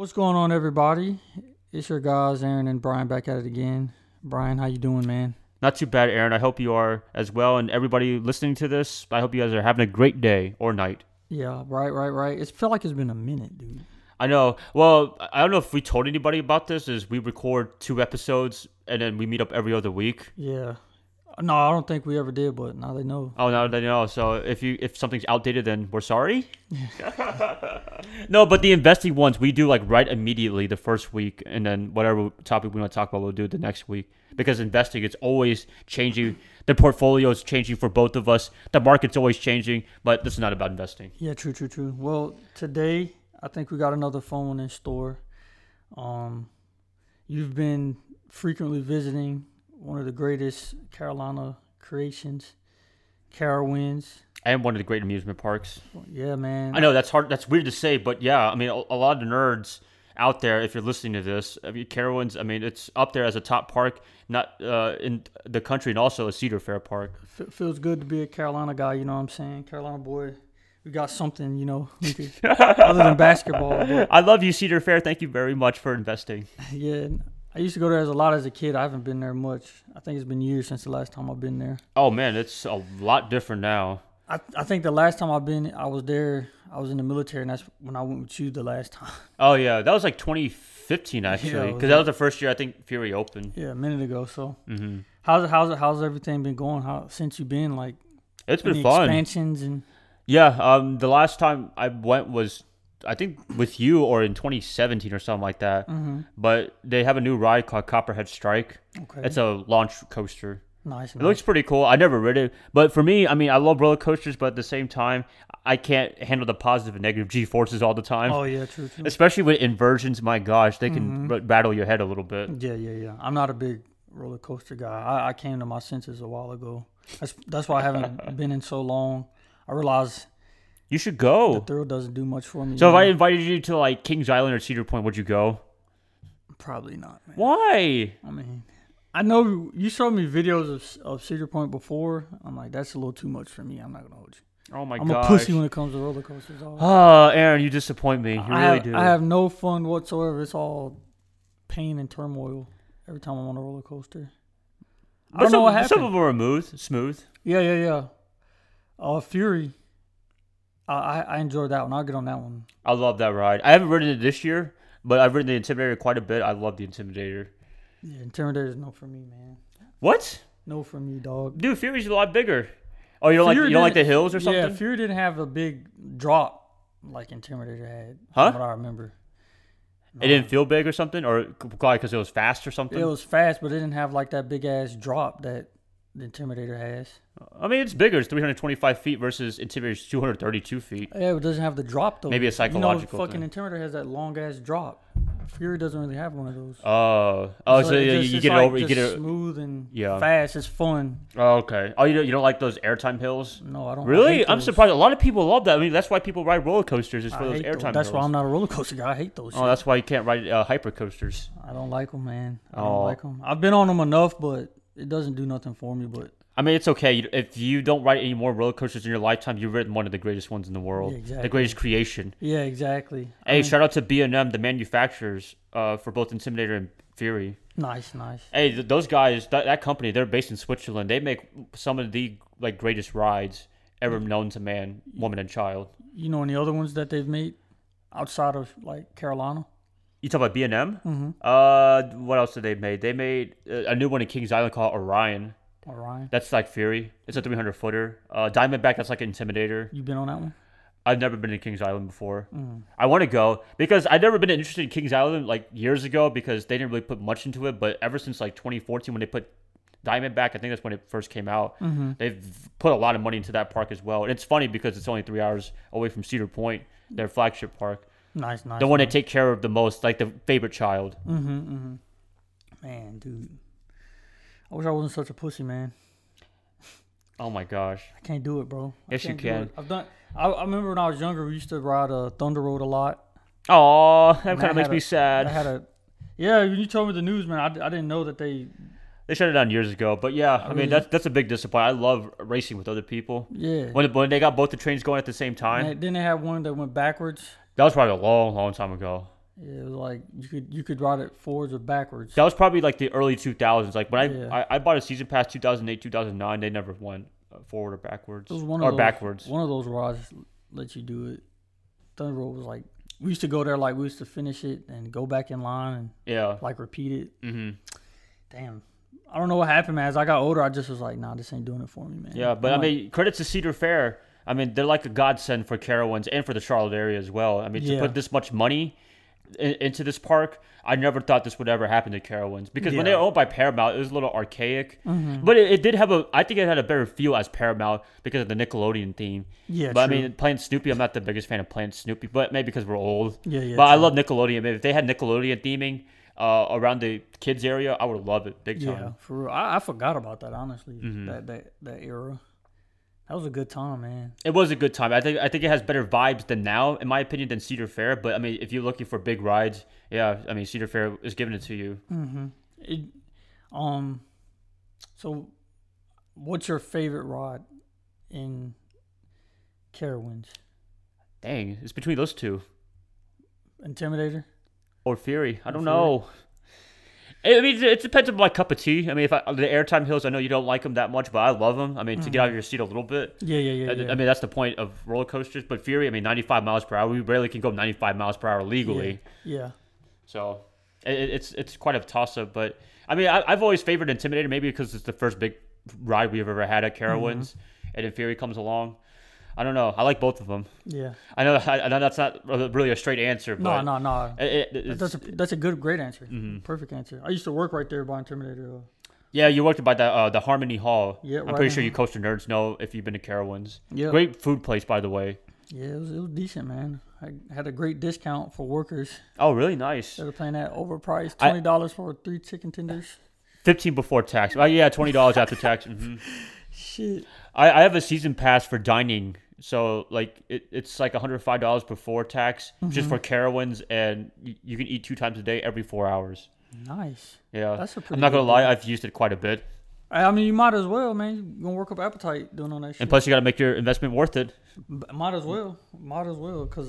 What's going on, everybody? It's your guys, Aaron and Brian, back at it again. Brian, how you doing, man? Not too bad, Aaron. I hope you are as well. And everybody listening to this, I hope you guys are having a great day or night. Yeah, right. It's felt like it's been a minute, dude. I know. Well, I don't know if we told anybody about this, is we record 2 episodes and then we meet up every other week. Yeah. No, I don't think we ever did, but now they know. Oh, now they know. So if something's outdated, then we're sorry. No, but the investing ones, we do like right immediately the first week, and then whatever topic we want to talk about, we'll do it the next week. Because investing, it's always changing. The portfolio is changing for both of us. The market's always changing, but this is not about investing. Yeah, true. Well, today, I think we got another phone in store. You've been frequently visiting one of the greatest Carolina creations, Carowinds. And one of the great amusement parks. Yeah, man. I know, that's hard. That's weird to say, but yeah, I mean, a lot of the nerds out there, if you're listening to this, I mean, Carowinds, I mean, it's up there as a top park, not in the country, and also a Cedar Fair park. Feels good to be a Carolina guy, you know what I'm saying? Carolina boy. We got something, you know, other than basketball. But I love you, Cedar Fair. Thank you very much for investing. Yeah. I used to go there as a kid. I haven't been there much. I think it's been years since the last time I've been there. Oh, man, it's a lot different now. I think the last time I was in the military, and that's when I went with you the last time. Oh, yeah. That was like 2015, actually, because that was the first year I think Fury opened. Yeah, a minute ago. So How's everything been going since you've been? Like, it's been fun. Expansions and... Yeah, the last time I went was, I think, with you or in 2017 or something like that. Mm-hmm. But they have a new ride called Copperhead Strike. Okay. It's a launch coaster. Nice. It looks pretty cool. I never rid it. But for me, I mean, I love roller coasters, but at the same time, I can't handle the positive and negative G-forces all the time. Oh, yeah, true. Especially with inversions, my gosh, they can rattle your head a little bit. Yeah. I'm not a big roller coaster guy. I came to my senses a while ago. That's why I haven't been in so long. I realize you should go. The thrill doesn't do much for me. So if I invited you to like Kings Island or Cedar Point, would you go? Probably not, man. Why? I mean, I know you showed me videos of Cedar Point before. I'm like, that's a little too much for me. I'm not going to hold you. Oh, my God. I'm a pussy when it comes to roller coasters. Aaron, you disappoint me. You really do. I have no fun whatsoever. It's all pain and turmoil every time I'm on a roller coaster. But I don't know what happened. Some of them are smooth. Yeah. Fury. I enjoyed that one. I'll get on that one. I love that ride. I haven't ridden it this year, but I've ridden the Intimidator quite a bit. I love the Intimidator. Yeah, Intimidator's no for me, man. What? No for me, dog. Dude, Fury's a lot bigger. Oh, you don't like the hills or something? Yeah, Fury didn't have a big drop like Intimidator had. Huh? From what I remember. No. It didn't feel big or something? Or probably because it was fast or something? It was fast, but it didn't have like that big-ass drop that the Intimidator has. I mean, it's bigger. It's 325 feet versus Intimidator's 232 feet. Yeah, it doesn't have the drop, though. Maybe a psychological fucking thing. Intimidator has that long-ass drop. Fury doesn't really have one of those. You get it smooth and fast. It's fun. Oh, okay. Oh, you don't like those airtime hills? No, I don't. Really? I'm surprised. A lot of people love that. I mean, that's why people ride roller coasters is for those airtime hills. That's why I'm not a roller coaster guy. I hate those. Oh, that's why you can't ride hyper coasters. I don't like them, man. I don't like them. I've been on them enough, but it doesn't do nothing for me, but... I mean, it's okay. If you don't ride any more roller coasters in your lifetime, you've ridden one of the greatest ones in the world. Yeah, exactly. The greatest creation. Yeah, exactly. Hey, shout out to B&M, the manufacturers, for both Intimidator and Fury. Nice. Hey, those guys, that company, they're based in Switzerland. They make some of the greatest rides ever known to man, woman, and child. You know any other ones that they've made outside of, Carolina? You talk about B&M? Mm-hmm. What else did they make? They made a new one in Kings Island called Orion. That's like Fury. It's a 300-footer. Diamondback, that's like an Intimidator. You've been on that one? I've never been to Kings Island before. Mm. I want to go because I've never been interested in Kings Island years ago because they didn't really put much into it. But ever since 2014 when they put Diamondback, I think that's when it first came out, they've put a lot of money into that park as well. And it's funny because it's only 3 hours away from Cedar Point, their flagship park. Nice. The one they take care of the most, the favorite child. Man, dude. I wish I wasn't such a pussy, man. Oh, my gosh. I can't do it, bro. Yes, you can. I remember when I was younger, we used to ride Thunder Road a lot. Oh, that kind of makes me sad. When you told me the news, man, I didn't know that they... They shut it down years ago, but yeah, that's a big disappointment. I love racing with other people. Yeah. When they got both the trains going at the same time. Didn't they have one that went backwards? That was probably a long, long time ago. It was like you could ride it forwards or backwards. That was probably like the early 2000s. Like when I bought a season pass 2008, 2009. They never went forward or backwards. It was one of those, backwards. One of those rides let you do it. Thunder Road was like we used to go there. Like we used to finish it and go back in line and like repeat it. Mm-hmm. Damn. I don't know what happened, man. As I got older, I just was like, nah, this ain't doing it for me, man. Yeah, but I mean, credits to Cedar Fair. I mean, they're like a godsend for Carowinds and for the Charlotte area as well. I mean, to put this much money into this park, I never thought this would ever happen to Carowinds. Because when they were owned by Paramount, it was a little archaic. Mm-hmm. But it did have I think it had a better feel as Paramount because of the Nickelodeon theme. Yeah, but true. I mean, Planet Snoopy, I'm not the biggest fan of Planet Snoopy, but maybe because we're old. Yeah. But I love Nickelodeon. Maybe if they had Nickelodeon theming around the kids area, I would love it big time. Yeah, for real. I forgot about that, honestly. Mm-hmm. That era. That was a good time, man. It was a good time. I think it has better vibes than now, in my opinion, than Cedar Fair. But I mean, if you're looking for big rides, Cedar Fair is giving it to you. Mm-hmm. So, what's your favorite ride in Carowinds? Dang, it's between those two. Intimidator. Or Fury. I don't know. I mean, it depends on my cup of tea. I mean, the airtime hills, I know you don't like them that much, but I love them. I mean, to get out of your seat a little bit. Yeah. I mean, that's the point of roller coasters. But Fury, I mean, 95 miles per hour. We barely can go 95 miles per hour legally. Yeah. So it's quite a toss-up. But, I mean, I've always favored Intimidator, maybe because it's the first big ride we've ever had at Carowinds. Mm-hmm. And then Fury comes along. I don't know. I like both of them. Yeah. I know that's not really a straight answer. But no. That's a great answer. Mm-hmm. Perfect answer. I used to work right there by Intimidator. Yeah, you worked by the Harmony Hall. Yeah, I'm pretty sure you coaster nerds know if you've been to Carowinds. Yeah. Great food place, by the way. Yeah, it was decent, man. I had a great discount for workers. Oh, really? Nice. They were paying that overpriced $20 for 3 chicken tenders. $15 before tax. Oh, yeah, $20 after tax. Mm-hmm. Shit. I have a season pass for dining, so like it's like $105 before tax, just for Carowinds, and you can eat 2 times a day every 4 hours. Nice. Yeah, that's a pretty. I'm not gonna lie, I've used it quite a bit. I mean, you might as well, man. You're gonna work up appetite doing all that shit. And plus, you gotta make your investment worth it. Might as well, cause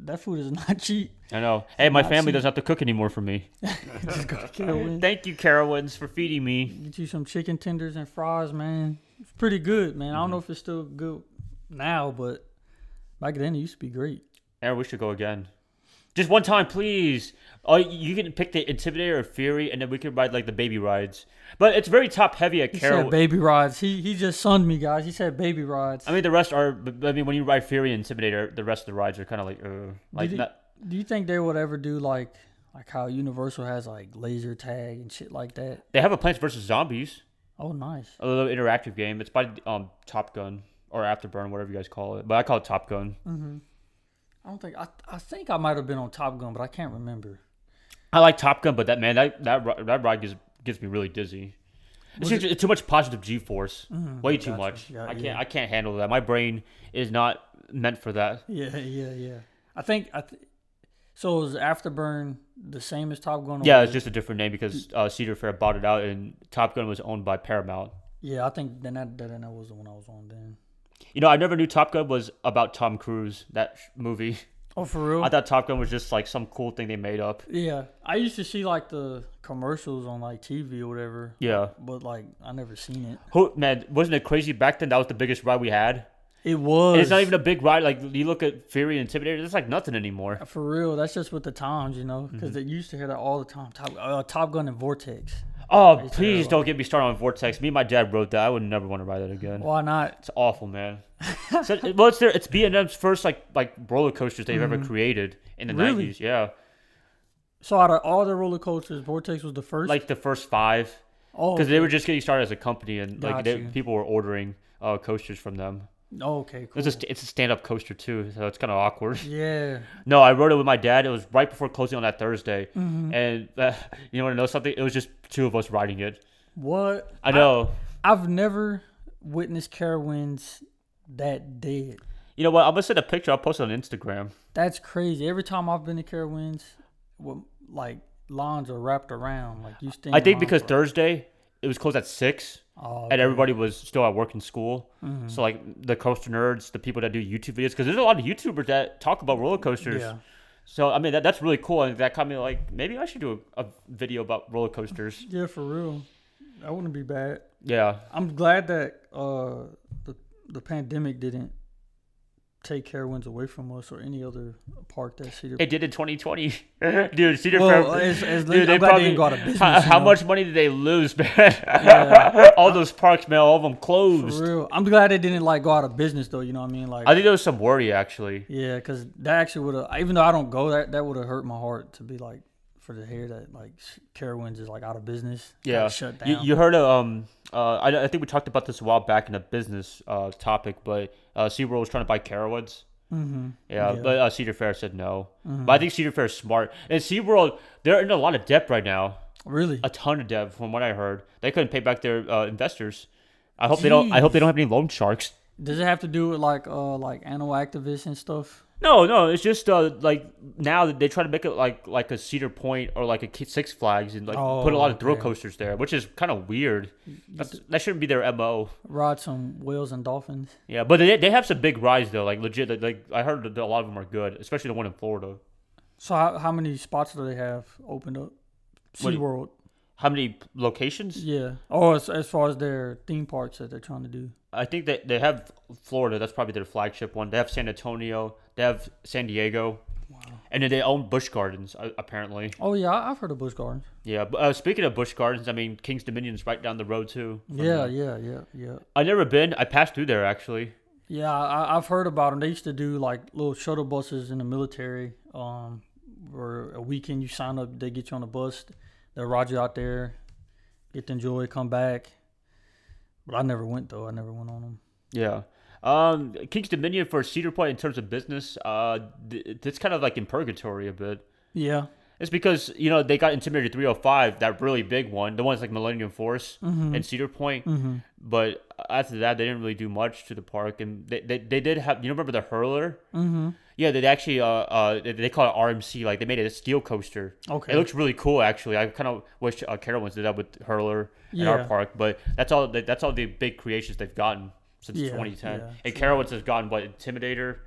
that food is not cheap. I know. Hey, my family doesn't have to cook anymore for me. Just go to Carowinds. Thank you, Carowinds, for feeding me. Get you some chicken tenders and fries, man. It's pretty good, man. Mm-hmm. I don't know if it's still good now, but back then it used to be great. Aaron, we should go again. Just one time, please. Oh, you can pick the Intimidator or Fury, and then we can ride like the baby rides. But it's very top heavy at Carowinds. He said baby rides. He just sunned me, guys. He said baby rides. I mean, the rest are. I mean, when you ride Fury and Intimidator, the rest of the rides are kind of like. Do you think they would ever do like how Universal has like laser tag and shit like that? They have a Plants vs Zombies. Oh, nice. A little interactive game. It's by Top Gun or Afterburn, whatever you guys call it. But I call it Top Gun. Mm-hmm. I don't think I think I might have been on Top Gun, but I can't remember. I like Top Gun, but that ride gets me really dizzy. It's too much positive G-force. Mm-hmm. Way too much. Yeah, I can't handle that. My brain is not meant for that. Yeah. So is Afterburn the same as Top Gun? Yeah, it's just a different name because Cedar Fair bought it out, and Top Gun was owned by Paramount. Yeah, I think that was the one I was on then. You know, I never knew Top Gun was about Tom Cruise, that movie. Oh, for real? I thought Top Gun was just like some cool thing they made up. Yeah, I used to see like the commercials on like TV or whatever. Yeah. But like, I never seen it. Man, wasn't it crazy back then? That was the biggest ride we had. It was. And it's not even a big ride. Like, you look at Fury and Intimidator, it's like nothing anymore. For real. That's just with the times, you know? Because they used to hear that all the time. Top Gun and Vortex. Oh, please don't get me started on Vortex. Me and my dad wrote that. I would never want to ride that again. Why not? It's awful, man. It's B&M's first, like roller coasters they've ever created in the 90s. Yeah. So out of all the roller coasters, Vortex was the first? Like, the first 5. Oh. Because they were just getting started as a company, and people were ordering coasters from them. Oh, okay, cool. It's a stand-up coaster, too, so it's kind of awkward. Yeah. No, I rode it with my dad. It was right before closing on that Thursday. Mm-hmm. And you want to know something? It was just 2 of us riding it. What? I know. I've never witnessed Carowinds that dead. You know what? I'm going to send a picture. I'll post it on Instagram. That's crazy. Every time I've been to Carowinds, lawns are wrapped around. Like, you stand. I think because Thursday, it was closed at 6. Oh, and everybody was still at work and school. Mm-hmm. So, like, the coaster nerds, the people that do YouTube videos, because there's a lot of YouTubers that talk about roller coasters. Yeah. So, I mean, that's really cool. And that got me like, maybe I should do a video about roller coasters. Yeah, for real. That wouldn't be bad. Yeah. I'm glad that the pandemic didn't take Carowinds away from us or any other park that Cedar... It did in 2020. Dude, Cedar Fair... Dude, I'm glad they didn't go out of business. How much money did they lose, man? Yeah. All those parks, man, all of them closed. For real. I'm glad they didn't, like, go out of business, though, you know what I mean? Like, I think there was some worry, actually. Yeah, because that actually would have... Even though I don't go, that would have hurt my heart to be, like, for the hair that, like, Carowinds is, like, out of business. Yeah. Like, shut down. You heard of... I think we talked about this a while back in a business topic, but SeaWorld was trying to buy Carowinds. Mm-hmm. Yeah, but Cedar Fair said no. Mm-hmm. But I think Cedar Fair is smart. And SeaWorld, they're in a lot of debt right now. Really? A ton of debt from what I heard. They couldn't pay back their investors. I hope they don't have any loan sharks. Does it have to do with like animal activists and stuff? No, it's just like now that they try to make it like a Cedar Point or like a Six Flags and like put a lot of thrill coasters there, which is kind of weird. That shouldn't be their MO. Ride some whales and dolphins. Yeah, but they have some big rides though, like legit. Like I heard that a lot of them are good, especially the one in Florida. So how many spots do they have opened up? SeaWorld. How many locations? Yeah. Oh, as far as their theme parks that they're trying to do. I think that they have Florida. That's probably their flagship one. They have San Antonio. They have San Diego. Wow. And then they own Busch Gardens, apparently. Oh, yeah. I've heard of Busch Gardens. Yeah. But speaking of Busch Gardens, I mean, Kings Dominion's right down the road, too. Yeah. I've never been. I passed through there, actually. Yeah. I've heard about them. They used to do, like, little shuttle buses in the military. Or a weekend you sign up, they get you on a bus. They'll ride you out there, get to enjoy, come back. But I never went, though. I never went on them. Yeah. Kings Dominion for Cedar Point in terms of business, it's kind of like in purgatory a bit. Yeah. It's because, you know, they got Intimidator 305, that really big one. The one's like Millennium Force and Cedar Point. Mm-hmm. But after that, they didn't really do much to the park. And they did have, you remember the Hurler? Mm-hmm. Yeah, they actually, they call it RMC. Like, they made it a steel coaster. Okay. It looks really cool, actually. I kind of wish Carowinds did that with Hurler in our park. But that's all the big creations they've gotten since 2010. Yeah, and Carowinds has gotten, what, Intimidator,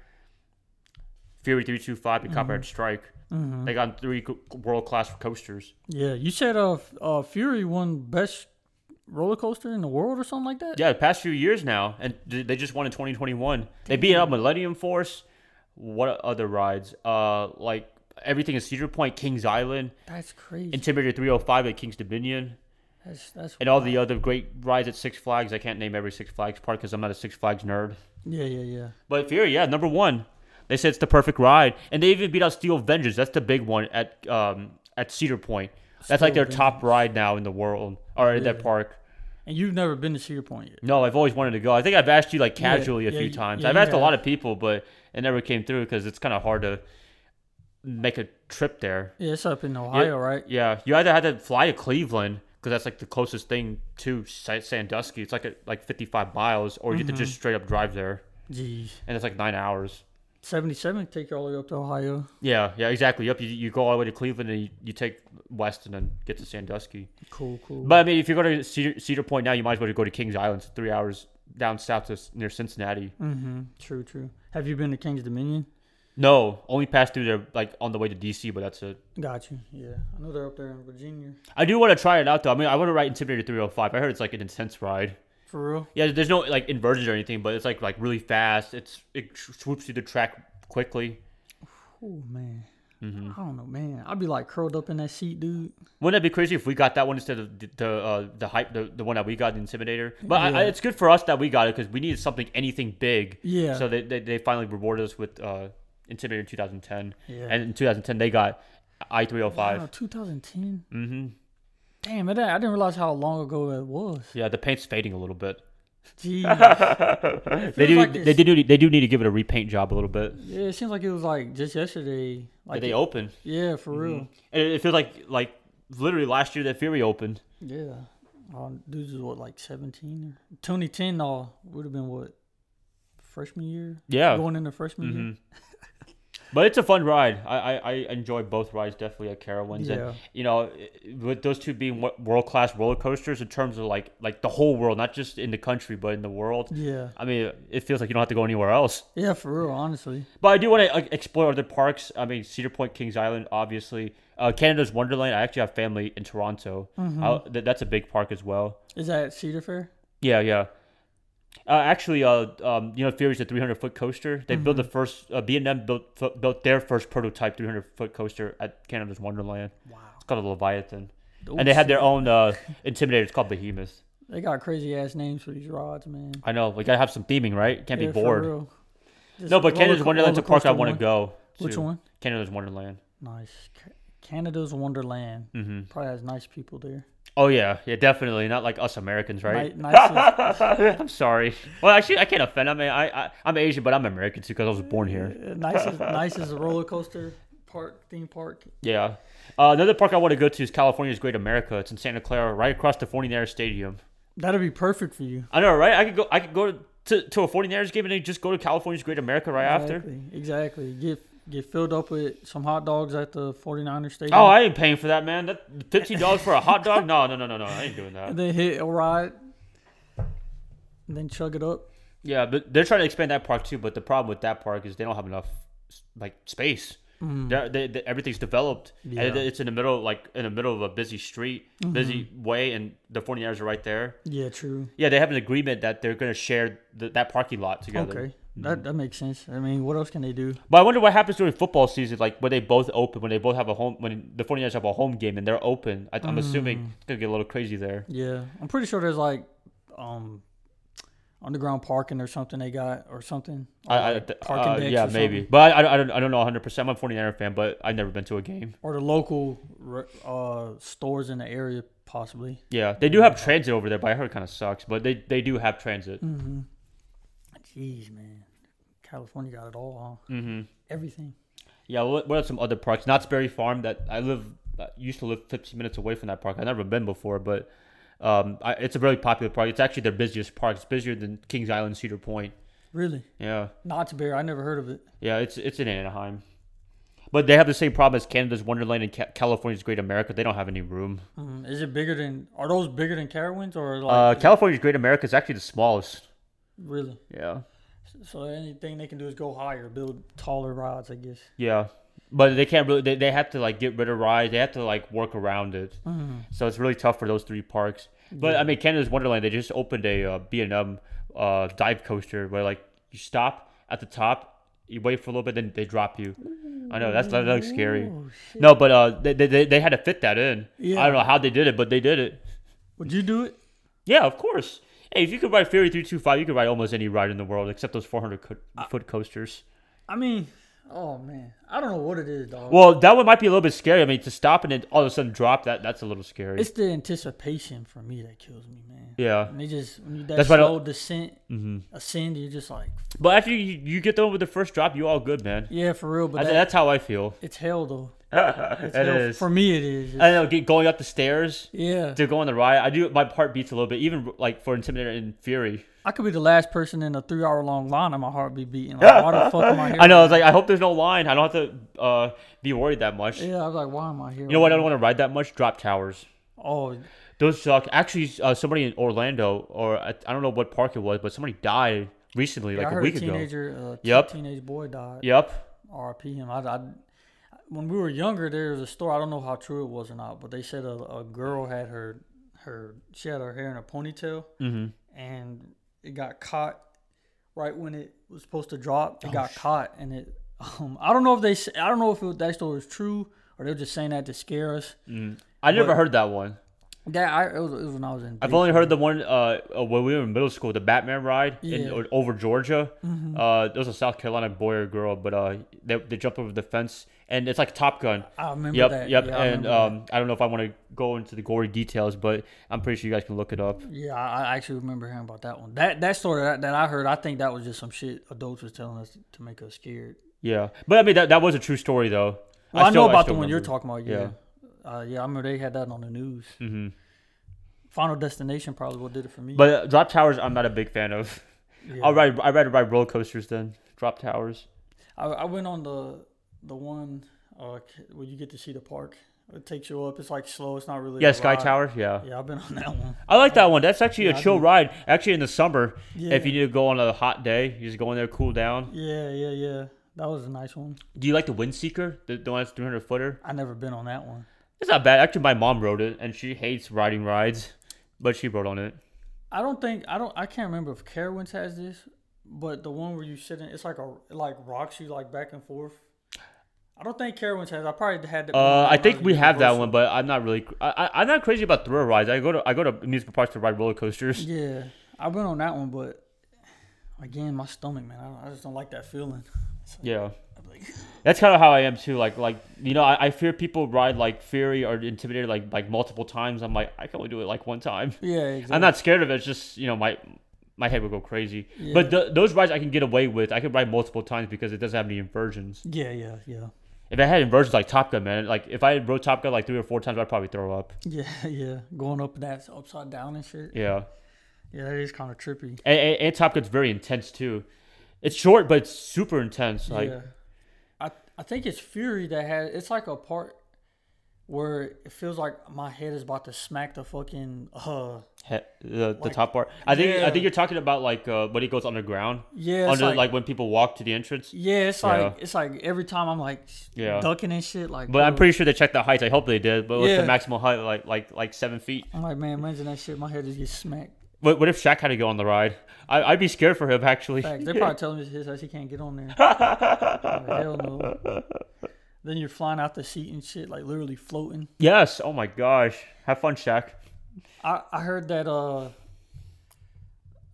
Fury 325, and Copperhead Strike. Mm-hmm. They got three world-class coasters. Yeah, you said Fury won best roller coaster in the world or something like that? Yeah, the past few years now, and they just won in 2021. They beat out Millennium Force. What other rides? Like everything in Cedar Point, Kings Island. That's crazy. Intimidator 305 at Kings Dominion. That's and all the other great rides at Six Flags. I can't name every Six Flags park because I'm not a Six Flags nerd. Yeah. But Fury, number one. They said it's the perfect ride, and they even beat out Steel Vengeance. That's the big one at Cedar Point. That's like their top ride now in the world, or in that park. And you've never been to Cedar Point yet? No, I've always wanted to go. I think I've asked you like casually a few times. I've asked a lot of people, but it never came through because it's kind of hard to make a trip there. Yeah, it's up in Ohio, right? Yeah, you either had to fly to Cleveland because that's like the closest thing to Sandusky. It's like 55 miles, or you have to just straight up drive there. Jeez. And it's like 9 hours. 77 take you all the way up to Ohio. Yeah, exactly. Yep, you go all the way to Cleveland and you take west and then get to Sandusky. Cool. But I mean, if you're going to Cedar Point now, you might as well go to Kings Island. It's 3 hours down south near Cincinnati. Mm-hmm. True. Have you been to Kings Dominion? No, only passed through there like on the way to DC, but that's it. Got you. Yeah, I know they're up there in Virginia. I do want to try it out though. I mean, I want to ride Intimidator 305. I heard it's like an intense ride. For real? Yeah, there's no like inversions or anything, but it's like really fast. It swoops through the track quickly. Oh man, I don't know, man. I'd be like curled up in that seat, dude. Wouldn't that be crazy if we got that one instead of the one that we got, the Intimidator? But it's good for us that we got it because we needed anything big. Yeah. So they finally rewarded us with Intimidator 2010. Yeah. And in 2010 they got I-305. Wow, 2010. Mm-hmm. Damn, I didn't realize how long ago it was. Yeah, the paint's fading a little bit. Jeez. They do need to give it a repaint job a little bit. Yeah, it seems like it was like just yesterday. Like they opened. Yeah, for real. And it feels like literally last year that Fury opened. Yeah. Dudes was what, like 17? 2010 would have been what? Freshman year? Yeah. Going into freshman year? But it's a fun ride. I enjoy both rides definitely at Carowinds. Yeah. And, you know, with those two being world-class roller coasters in terms of like the whole world, not just in the country, but in the world. Yeah. I mean, it feels like you don't have to go anywhere else. Yeah, for real, honestly. But I do want to explore other parks. I mean, Cedar Point, Kings Island, obviously. Canada's Wonderland. I actually have family in Toronto. Mm-hmm. That's a big park as well. Is that Cedar Fair? Yeah, yeah. Fury's a 300-foot coaster. They built the first, B&M built their first prototype 300-foot coaster at Canada's Wonderland. Wow. It's called a Leviathan. And they had their own Intimidator. It's called Behemoth. They got crazy-ass names for these rides, man. I know. We got to have some theming, right? Can't be bored. For real. No, but Canada's Wonderland's a park I want to go to. Which one? Canada's Wonderland. Nice. Canada's Wonderland. Mm-hmm. Probably has nice people there. Oh, yeah. Yeah, definitely. Not like us Americans, right? I'm sorry. Well, actually, I can't offend. I mean, I'm Asian, but I'm American, too, because I was born here. Nicest roller coaster theme park. Yeah. Another park I want to go to is California's Great America. It's in Santa Clara, right across the 49ers stadium. That'd be perfect for you. I know, right? I could go to a 49ers game and then just go to California's Great America after. Exactly. Get filled up with some hot dogs at the 49ers stadium. Oh, I ain't paying for that, man. That $15 for a hot dog? No. I ain't doing that. And then hit a ride. And then chug it up. Yeah, but they're trying to expand that park too. But the problem with that park is they don't have enough space. Mm. They everything's developed. Yeah. And it's in the middle of a busy street, busy way, and the 49ers are right there. Yeah, true. Yeah, they have an agreement that they're going to share that parking lot together. Okay. That makes sense. I mean, what else can they do? But I wonder what happens during football season, like when they both open, when they both have a home, when the 49ers have a home game and they're open. I'm assuming it's going to get a little crazy there. Yeah. I'm pretty sure there's underground parking or something they got or something. Yeah, maybe. But I don't know 100%. I'm a 49er fan, but I've never been to a game. Or the local stores in the area, possibly. Yeah. They do have transit over there, but I heard it kind of sucks. But they do have transit. Mm-hmm. Jeez, man. California got it all, huh? Mm-hmm. Everything. Yeah, what are some other parks? Knott's Berry Farm, that I used to live 15 minutes away from that park. I've never been before, but it's a really popular park. It's actually their busiest park. It's busier than Kings Island, Cedar Point. Really? Yeah. Knott's Berry, I never heard of it. Yeah, it's in Anaheim. But they have the same problem as Canada's Wonderland and California's Great America. They don't have any room. Mm-hmm. Are those bigger than Carowinds? California's Great America is actually the smallest. Really? Yeah. So anything they can do is go higher, build taller rides, I guess. Yeah, but they can't really. They have to get rid of rides. They have to work around it. Mm. So it's really tough for those three parks. But yeah. I mean, Canada's Wonderland, they just opened a B&M dive coaster where you stop at the top, you wait for a little bit, then they drop you. I know that looks scary. Ooh, no, but they had to fit that in. Yeah. I don't know how they did it, but they did it. Would you do it? Yeah, of course. Hey, if you could ride Fury 325, you could ride almost any ride in the world except those 400-foot coasters. I mean, oh, man. I don't know what it is, dog. Well, that one might be a little bit scary. I mean, to stop and then all of a sudden drop, that's a little scary. It's the anticipation for me that kills me, man. Yeah. And that's slow descent, ascend, you're just like... But after you get done with the first drop, you're all good, man. Yeah, for real. But that's how I feel. It's hell, though. It is. For me, it is. I know, going up the stairs. Yeah. To go on the ride, I do. My heart beats a little bit, even for Intimidator and Fury. I could be the last person in a 3-hour-long line, and my heart be beating. Why the fuck am I here? I know. I was I hope there's no line. I don't have to be worried that much. Yeah. I was why am I here? You know what? I don't want to ride that much. Drop towers. Oh. Those suck. Actually, somebody in Orlando, or I don't know what park it was, but somebody died recently, a week ago. Teenage boy died. Yep. R.I.P. him. When we were younger, there was a story. I don't know how true it was or not, but they said a girl had she had her hair in a ponytail, and it got caught right when it was supposed to drop. It got caught, and it. I don't know if that story was true or they were just saying that to scare us. Mm. I never heard that one. It was when I was in. I've only heard the one when we were in middle school, the Batman ride over Georgia. Mm-hmm. There was a South Carolina boy or girl, but they jumped over the fence, and it's like Top Gun. I remember that. Yep. Yeah, and I don't know if I want to go into the gory details, but I'm pretty sure you guys can look it up. Yeah, I actually remember hearing about that one. That story that I heard, I think that was just some shit adults was telling us to make us scared. Yeah, but I mean that was a true story though. Well, I know about the one you're talking about. Yeah. I remember they had that on the news. Mm-hmm. Final Destination probably did it for me. But drop towers, I'm not a big fan of. Yeah. I'd rather ride roller coasters than drop towers. I went on the the one where you get to see the park. It takes you up. It's like slow. It's not really. Yeah, Sky Tower. Yeah. Yeah, I've been on that one. I like that one. That's actually a chill ride. Actually, in the summer, if you need to go on a hot day, you just go in there, cool down. Yeah. That was a nice one. Do you like the Windseeker? The one that's 300 footer? I've never been on that one. It's not bad. Actually, my mom rode it, and she hates riding rides, but she rode on it. I can't remember if Carowinds has this, but the one where you sit in, it's like rocks you like back and forth. I don't think Carowinds has. I probably had that. I think we have that one, but I'm not really. I'm not crazy about thrill rides. I go to amusement parks to ride roller coasters. Yeah, I went on that one, but again, my stomach, man. I just don't like that feeling. Like, yeah, that's kind of how I am too. I fear people ride like Fury or Intimidator like multiple times. I'm like, I can only do it like one time. Yeah, exactly. I'm not scared of it. It's just my head would go crazy. Yeah. But those rides I can get away with. I can ride multiple times because it doesn't have any inversions. Yeah. If I had inversions like Top Gun, man, like if I had rode Top Gun like 3 or 4 times, I'd probably throw up. Yeah, going up that upside down and shit. Yeah, it is kind of trippy. And Top Gun's very intense too. It's short, but it's super intense. Like, yeah. I think it's Fury that has. It's like a part where it feels like my head is about to smack the fucking the top part. I think you're talking about when it goes underground. Yeah, under like when people walk to the entrance. Yeah, it's like every time I'm like ducking and shit. Like, but bro. I'm pretty sure they checked the heights. I hope they did. But what's the maximum height? Like 7 feet. I'm like, man, imagine that shit. My head just gets smacked. What if Shaq had to go on the ride? I'd be scared for him, actually. Fact, they probably tell him it's his house. He can't get on there. Hell no. Then you're flying out the seat and shit, like literally floating. Yes. Oh, my gosh. Have fun, Shaq. I heard that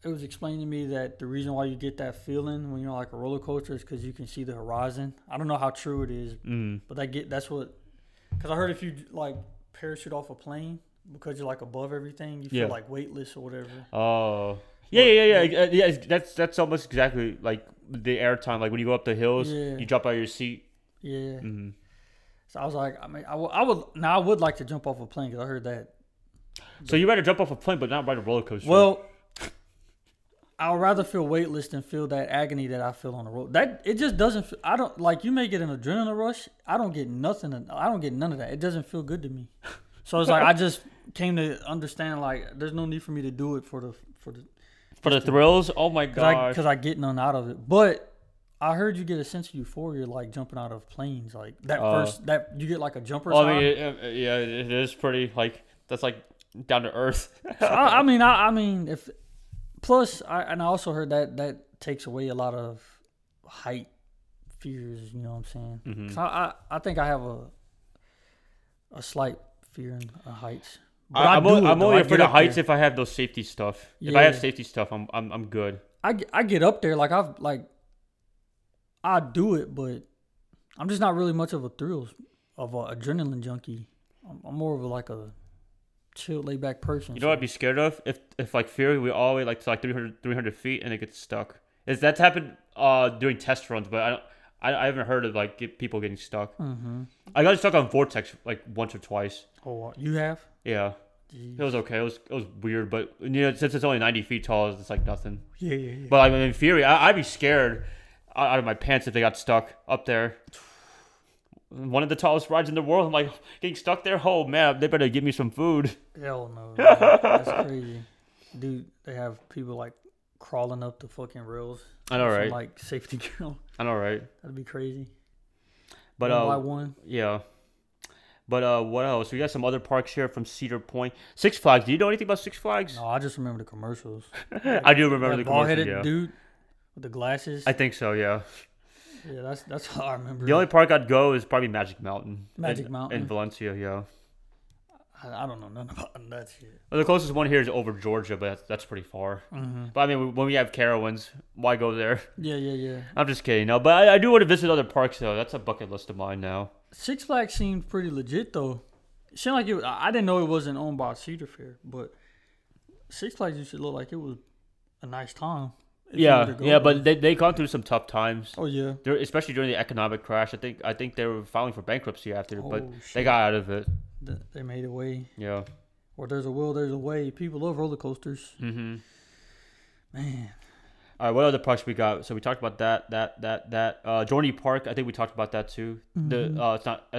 it was explained to me that the reason why you get that feeling when you're on like a roller coaster is because you can see the horizon. I don't know how true it is, but that's what... Because I heard if you like parachute off a plane... Because you're like above everything, you feel like weightless or whatever. Oh, yeah. That's almost exactly like the airtime. Like when you go up the hills, you drop out of your seat. Yeah. Mm-hmm. So I was like, I would like to jump off a plane because I heard that. But, so you rather jump off a plane, but not ride a roller coaster. Well, I would rather feel weightless than feel that agony that I feel on the road. That it just doesn't. I don't like. You may get an adrenaline rush. I don't get nothing. I don't get none of that. It doesn't feel good to me. So it's like I just came to understand there's no need for me to do it for the thrills. Oh my gosh! Because I get none out of it. But I heard you get a sense of euphoria like jumping out of planes like that first that you get like a jumper. I mean, it is pretty like that's like down to earth. So I mean if plus I also heard that takes away a lot of height fears. You know what I'm saying? Mm-hmm. 'Cause I think I have a slight fear in heights. But I'm only afraid of heights if I have those safety stuff. Yeah. If I have safety stuff, I'm good. I get up there I do it, but I'm just not really much of a adrenaline junkie. I'm more of a chill, laid back person. You know what I'd be scared of? If like Fury, we always like to 300 feet and it gets stuck. That's happened during test runs, but I haven't heard of people getting stuck. Mm-hmm. I got stuck on Vortex once or twice. Oh, you have? Yeah. Jeez. It was okay. It was weird, but since it's only 90 feet tall, it's like nothing. Yeah. But in Fury, I'd be scared out of my pants if they got stuck up there. One of the tallest rides in the world. I'm like getting stuck there. Oh man, they better give me some food. Hell no. That's crazy, dude. They have people crawling up the fucking rails. I know, right? Safety girl. I know, right? That'd be crazy. But yeah. But what else? We got some other parks here from Cedar Point. Six Flags. Do you know anything about Six Flags? No, I just remember the commercials. I do remember the commercials. Ball-headed dude with the glasses. I think so. Yeah. Yeah, that's how I remember. The only park I'd go is probably Magic Mountain. In Valencia, yeah. I don't know nothing about that shit. Well, the closest one here is over Georgia, but that's pretty far. Mm-hmm. But I mean, when we have Carowinds, why go there? Yeah. I'm just kidding. No, but I do want to visit other parks, though. That's a bucket list of mine now. Six Flags seemed pretty legit, though. It seemed like it was, I didn't know it wasn't owned by Cedar Fair, but Six Flags used to look like it was a nice time. Yeah, but they've gone through some tough times. Oh, yeah. Especially during the economic crash. I think they were filing for bankruptcy after, but they got out of it. They made a way. Yeah. Or there's a will, there's a way. People love roller coasters. Mm-hmm. Man. All right, what other parks we got? So we talked about that. Journey Park, I think we talked about that too. Mm-hmm.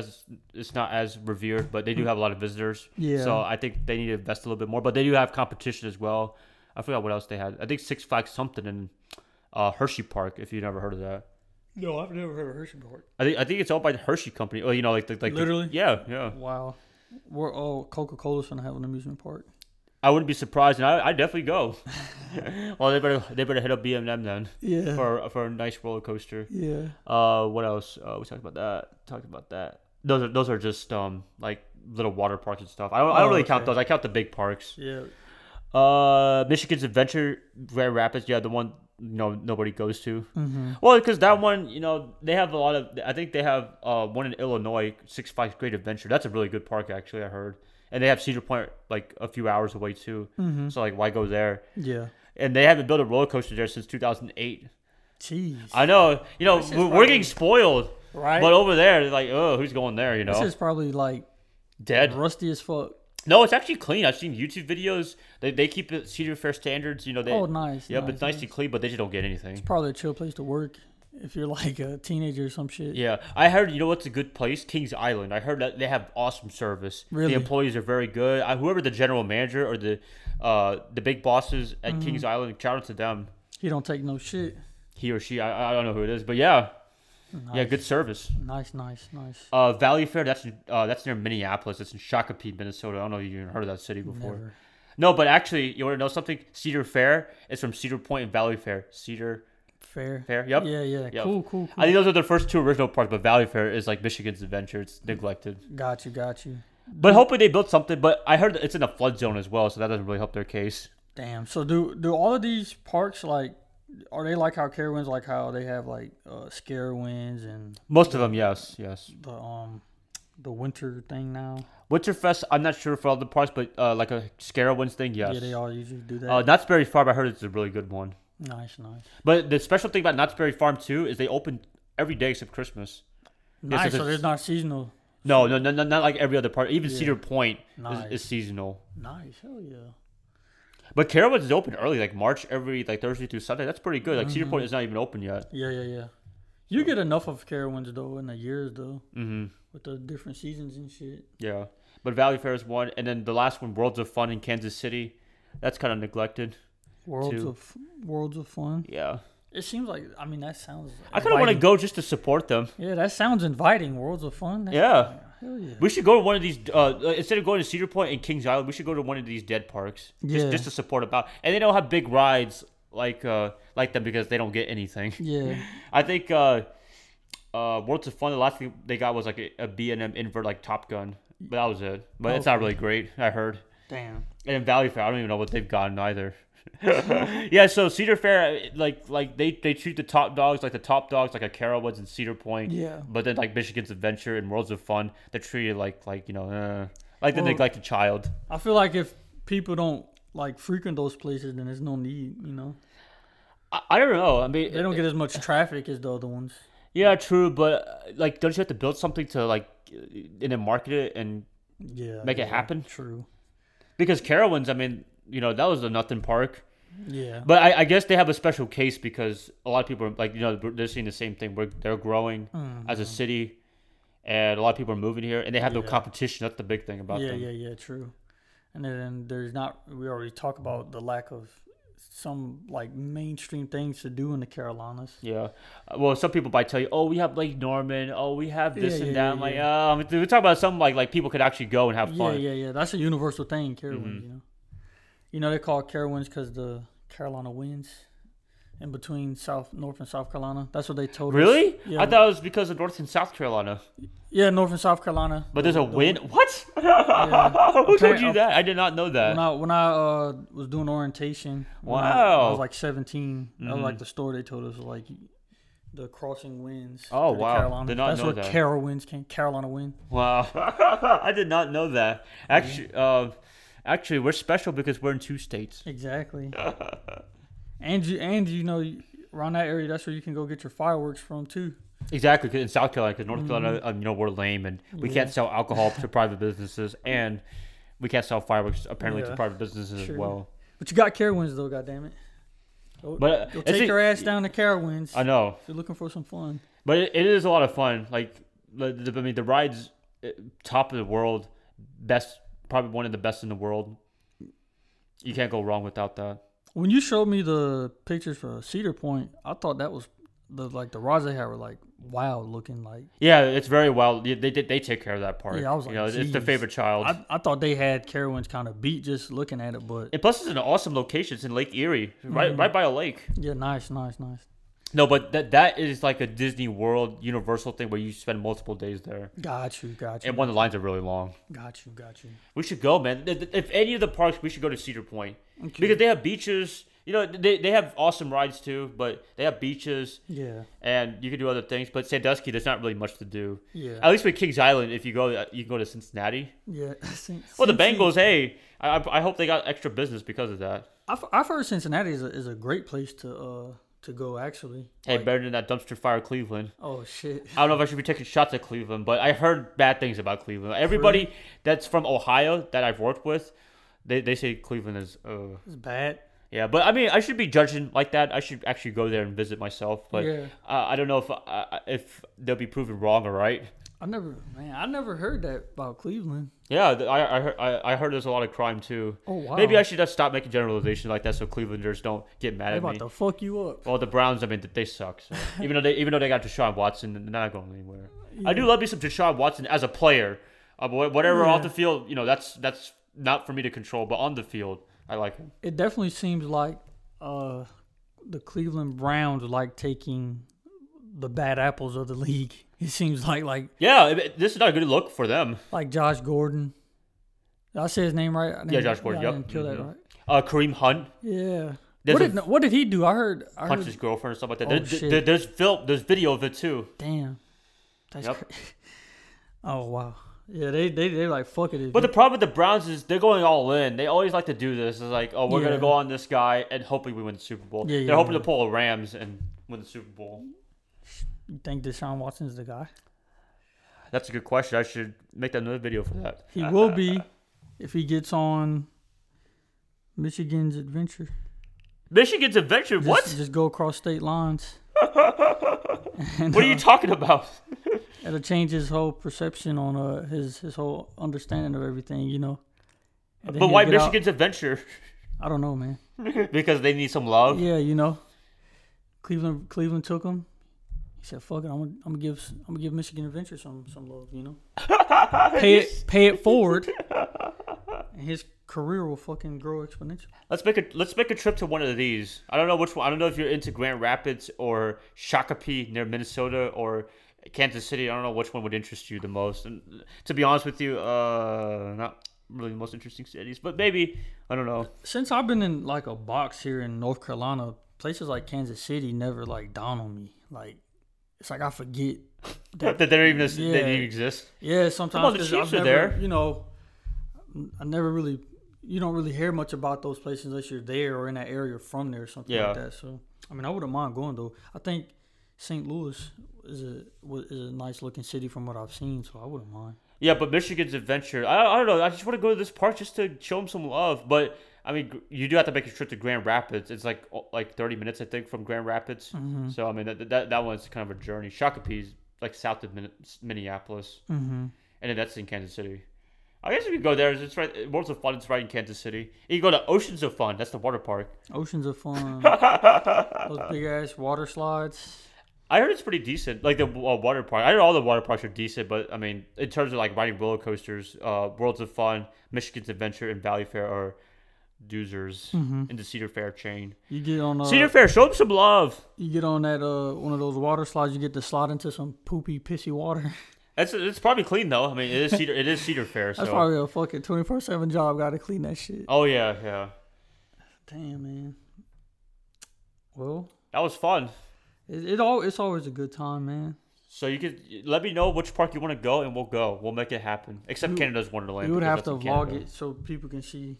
It's not as revered, but they do have a lot of visitors. Yeah. So I think they need to invest a little bit more, but they do have competition as well. I forgot what else they had. I think Six Flags something in Hershey Park. If you've never heard of that. No, I've never heard of Hershey Park. I think it's all by the Hershey Company. Oh, you know, like literally. Yeah. Wow. We're all Coca-Cola's gonna have an amusement park. I wouldn't be surprised, and I definitely go. Well, they better hit up B&M then. Yeah. For a nice roller coaster. Yeah. What else? We talked about that. Those are just like little water parks and stuff. I don't really count those. I count the big parks. Yeah. Michigan's Adventure, Grand Rapids. Yeah, the one nobody goes to. Mm-hmm. Well, because that one, they have a lot of. I think they have one in Illinois, Six Flags Great Adventure. That's a really good park, actually. I heard. And they have Cedar Point like a few hours away too. Mm-hmm. So like, why go there? Yeah. And they haven't built a roller coaster there since 2008. Jeez. I know. We're getting spoiled. Right. But over there, they're like, oh, who's going there? This is probably like dead, rusty as fuck. No, it's actually clean. I've seen YouTube videos. They keep it Cedar Fair standards. Oh, nice. Yeah, nice, but it's nice and clean, but they just don't get anything. It's probably a chill place to work. If you're like a teenager or some shit. Yeah. I heard, what's a good place? Kings Island. I heard that they have awesome service. Really? The employees are very good. Whoever the general manager or the big bosses at Kings Island, shout out to them. He don't take no shit. He or she. I don't know who it is. But yeah. Nice. Yeah, good service. Nice. Valley Fair, that's near Minneapolis. It's in Shakopee, Minnesota. I don't know if you even heard of that city before. Never. No, but actually, you want to know something? Cedar Fair is from Cedar Point and Valley Fair. Fair. Yep. Yeah. Cool. I think those are the first two original parks, but Valley Fair is like Michigan's Adventure. It's neglected. Got you. But hopefully they built something. But I heard it's in a flood zone as well, so that doesn't really help their case. Damn. So do all of these parks are they like how Carowinds, like how they have like Scarewinds and most of them? Yes. The winter thing now. Winterfest, I'm not sure for all the parks, but like a Scarewinds thing, yes. Yeah, they all usually do that. Knott's Berry Farm, I heard it's a really good one. Nice. But the special thing about Knott's Berry Farm too is they open every day except Christmas. Nice, so there's not seasonal. No, not like every other part. Even Cedar Point is seasonal. Nice, hell yeah. But Carowinds is open early, like March every like Thursday through Sunday. That's pretty good. Like Cedar Point is not even open yet. Yeah. You get enough of Carowinds though in the years though, with the different seasons and shit. Yeah, but Valley Fair is one, and then the last one, Worlds of Fun in Kansas City, that's kind of neglected. Worlds of Fun. Yeah. It seems like, that sounds inviting. I kind of want to go just to support them. Yeah, that sounds inviting. Worlds of Fun. Hell yeah. We should go to one of these, instead of going to Cedar Point and Kings Island, we should go to one of these dead parks. Just to support about. And they don't have big rides like them because they don't get anything. Yeah. I think Worlds of Fun, the last thing they got was like a B&M invert like Top Gun. But that was it. But it's not really great, I heard. Damn. And in Valley Fair, I don't even know what they've gotten either. Yeah, so Cedar Fair, like they treat the top dogs like a Carowinds and Cedar Point. Yeah. But then like Michigan's Adventure and Worlds of Fun, they're treated like they neglect a child. I feel like if people don't like frequent those places, then there's no need. I don't know. They don't get as much traffic as the other ones. Yeah, true. But like, don't you have to build something to like, and then market it and make it happen? True. Because Carowinds, that was a nothing park. Yeah. But I guess they have a special case because a lot of people are they're seeing the same thing. They're growing as a city, and a lot of people are moving here, and they have no competition. That's the big thing about them. Yeah, true. And then there's not. We already talked about the lack of some like mainstream things to do in the Carolinas. Yeah. Well, some people might tell you, we have Lake Norman. We have this and that. We're talking about something like people could actually go and have fun. Yeah. That's a universal thing in Carolina. They call it Carowinds because the Carolina winds in between North and South Carolina. That's what they told us. Really? Yeah. I thought it was because of North and South Carolina. Yeah, North and South Carolina. But there's a wind? What? Yeah. Who told you that? I did not know that. When I was doing orientation, I was like 17, I was like the story they told us was like the crossing winds. Oh, wow. That's what Carowinds came. Carolina wind. Wow. I did not know that. Actually, Actually, we're special because we're in two states. Exactly. and around that area, that's where you can go get your fireworks from, too. Exactly, in South Carolina, because North Carolina, we're lame, and we can't sell alcohol to private businesses, and we can't sell fireworks, apparently, to private businesses as well. But you got Carowinds, though, goddammit. But you'll take your ass down to Carowinds. I know. If you're looking for some fun. But it is a lot of fun. Like, I mean, the ride's top of the world, best, probably one of the best in the world. You can't go wrong without that. When you showed me the pictures for Cedar Point, I thought that was the rods they had were like wild looking. Like, yeah, it's very wild. They take care of that part. Yeah, I was like, it's the favorite child. I thought they had Carowinds kind of beat just looking at it, but and plus it's an awesome location. It's in Lake Erie, right by a lake. Yeah, nice. No, but that is like a Disney World Universal thing where you spend multiple days there. Got you. And one of the lines are really long. Got you. We should go, man. If any of the parks, we should go to Cedar Point. Okay. Because they have beaches. You know, they have awesome rides too, but they have beaches. Yeah. And you can do other things. But Sandusky, there's not really much to do. Yeah. At least with Kings Island, if you go, you can go to Cincinnati. Yeah. Well, the Bengals, hey, I hope they got extra business because of that. I've heard Cincinnati is a great place to go, actually. Hey, better than that dumpster fire Cleveland. Oh, shit. I don't know if I should be taking shots at Cleveland, but I heard bad things about Cleveland. Everybody that's from Ohio that I've worked with, they say Cleveland is... it's bad. Yeah, but I mean, I should be judging like that. I should actually go there and visit myself, but yeah. I don't know if they'll be proven wrong or right. I never heard that about Cleveland. Yeah, I heard there's a lot of crime too. Oh wow. Maybe I should just stop making generalizations like that so Clevelanders don't get mad at me. They're about to fuck you up. Well, the Browns, I mean, they suck. So. even though they got Deshaun Watson, they're not going anywhere. Yeah. I do love me some Deshaun Watson as a player. Whatever off the field, that's not for me to control. But on the field, I like him. It definitely seems like the Cleveland Browns like taking the bad apples of the league. It seems like yeah, this is not a good look for them. Like Josh Gordon. Did I say his name right? Josh Gordon. Yeah, I didn't kill that right. Kareem Hunt. Yeah. What did he do? I heard punched his girlfriend or something like that. There's video of it too. Damn. That's crazy. Oh wow. Yeah, they like fuck it. But the problem with the Browns is they're going all in. They always like to do this. It's like, oh, we're gonna go on this guy and hopefully we win the Super Bowl. Yeah, they're hoping to pull the Rams and win the Super Bowl. You think Deshaun Watson's the guy? That's a good question. I should make another video for that. He will be if he gets on Michigan's Adventure. Michigan's Adventure? What? Just go across state lines. And, what are you talking about? It'll change his whole perception on his whole understanding of everything, But why Michigan's Adventure? I don't know, man. Because they need some love? Yeah, Cleveland took him. He said, "Fuck it, I'm gonna give Michigan Adventure some love, pay it forward, and his career will fucking grow exponentially." Let's make a trip to one of these. I don't know which one. I don't know if you're into Grand Rapids or Shakopee near Minnesota or Kansas City. I don't know which one would interest you the most. And to be honest with you, not really the most interesting cities, but maybe I don't know. Since I've been in like a box here in North Carolina, places like Kansas City never like dawn on me, like. It's like I forget that they didn't even exist. Yeah, sometimes the Chiefs are there. I never really, you don't really hear much about those places unless you're there or in that area or from there or something like that. So, I mean, I wouldn't mind going though. I think St. Louis is a nice looking city from what I've seen, so I wouldn't mind. Yeah, but Michigan's Adventure, I don't know. I just want to go to this park just to show them some love, but. I mean, you do have to make a trip to Grand Rapids. It's like 30 minutes, I think, from Grand Rapids. Mm-hmm. So, I mean, that one's kind of a journey. Shakopee's like south of Minneapolis. Mm-hmm. And then that's in Kansas City. I guess if you go there, it's right. Worlds of Fun, it's right in Kansas City. And you go to Oceans of Fun. That's the water park. Oceans of Fun. Those big-ass water slides. I heard it's pretty decent. Like the water park. I heard all the water parks are decent, but, I mean, in terms of like riding roller coasters, Worlds of Fun, Michigan's Adventure, and Valley Fair are... doozers in the Cedar Fair chain. You get on Cedar Fair, show them some love. You get on that one of those water slides. You get to slide into some poopy, pissy water. It's probably clean though. I mean, it is Cedar. It is Cedar Fair. That's probably a fucking 24/7 job. Got to clean that shit. Oh yeah. Damn man. Well, that was fun. It's always a good time, man. So you could let me know which park you want to go, and we'll go. We'll make it happen. Except Canada's Wonderland. You would have to vlog it so people can see.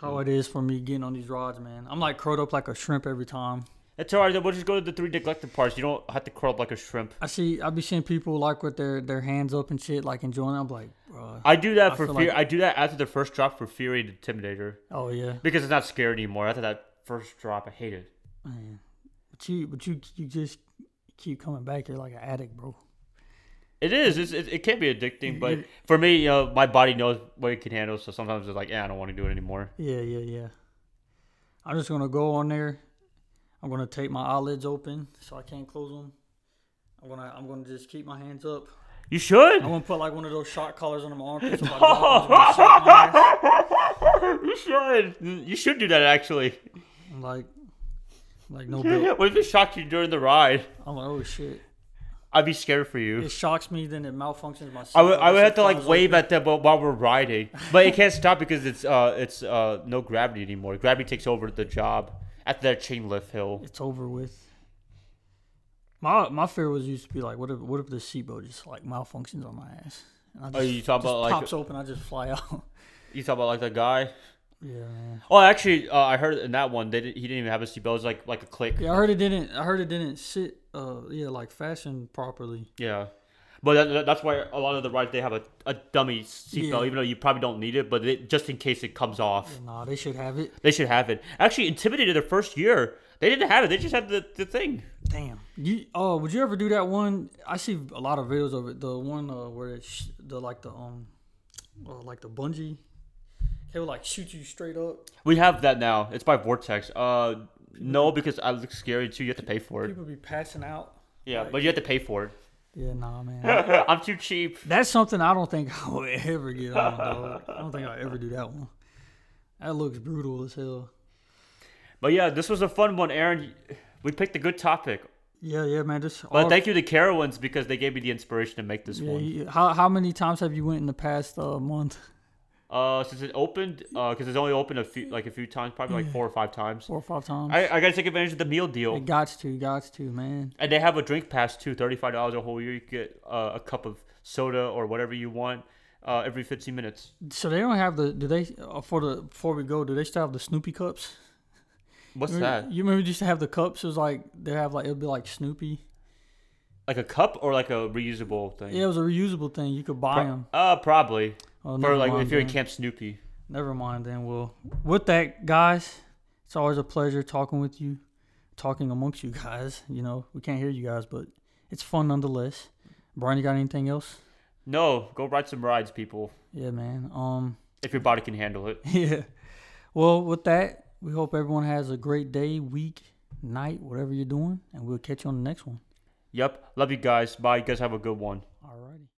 How it is for me getting on these rods, man. I'm like curled up like a shrimp every time. That's all right. We'll just go to the three neglected parts. You don't have to curl up like a shrimp. I'll be seeing people like with their hands up and shit, like enjoying it. I'm like, bro. I do that for Fury. I do that after the first drop for Fury and Intimidator. Oh, yeah. Because it's not scary anymore. After that first drop, I hated. Yeah. But you just keep coming back. You're like an addict, bro. It is. It can be addicting, but for me, my body knows what it can handle. So sometimes it's like, yeah, I don't want to do it anymore. Yeah. I'm just gonna go on there. I'm gonna take my eyelids open so I can't close them. I'm gonna just keep my hands up. You should. I'm gonna put like one of those shock collars on my armpits. You should. You should do that actually. I'm like no big. What if it shocked you during the ride? I'm like, oh shit. I'd be scared for you. It shocks me, then it malfunctions myself. I would have to like wave at them while we're riding, but it can't stop because it's no gravity anymore. Gravity takes over the job after that chain lift hill. It's over with. My fear was used to be like, what if the seatbelt just like malfunctions on my ass? And I just, you talk about like pops open, I just fly out. You talk about like that guy. Yeah. Man. Oh, actually, I heard in that one he didn't even have a seatbelt. It was like a click. Yeah, I heard it didn't sit. Like fashioned properly. Yeah, but that's why a lot of the rides they have a dummy seatbelt, even though you probably don't need it, but just in case it comes off. Yeah, nah, they should have it. Actually, Intimidator their first year. They didn't have it. They just had the thing. Damn. Would you ever do that one? I see a lot of videos of it. The one where it's like the bungee. It would like shoot you straight up. We have that now. It's by Vortex. No, because I look scary too. You have to pay for it. People be passing out. Yeah, but you have to pay for it. Yeah, nah, man. I'm too cheap. That's something I don't think I would ever get on, dog. I don't think I'll ever do that one. That looks brutal as hell. But yeah, this was a fun one, Aaron. We picked a good topic. Yeah, man. But thank you to Carowinds because they gave me the inspiration to make this one. Yeah. How many times have you went in the past month? Since it opened, because it's only opened a few times, probably like 4 or 5 times. I gotta take advantage of the meal deal. It got to, man. And they have a drink pass too, $35 a whole year. You get a cup of soda or whatever you want every 15 minutes. So they don't have before we go, do they still have the Snoopy cups? What's that? You remember just to have the cups? It was like, they have like, it would be like Snoopy. Like a cup or like a reusable thing? Yeah, it was a reusable thing. You could buy them. Probably. Oh, or like if you're in Camp Snoopy. Never mind then, Will. With that, guys, it's always a pleasure talking with you, talking amongst you guys. You know, we can't hear you guys, but it's fun nonetheless. Brian, you got anything else? No, go ride some rides, people. Yeah, man. If your body can handle it. Yeah. Well, with that, we hope everyone has a great day, week, night, whatever you're doing, and we'll catch you on the next one. Yep. Love you guys. Bye. You guys have a good one. All righty.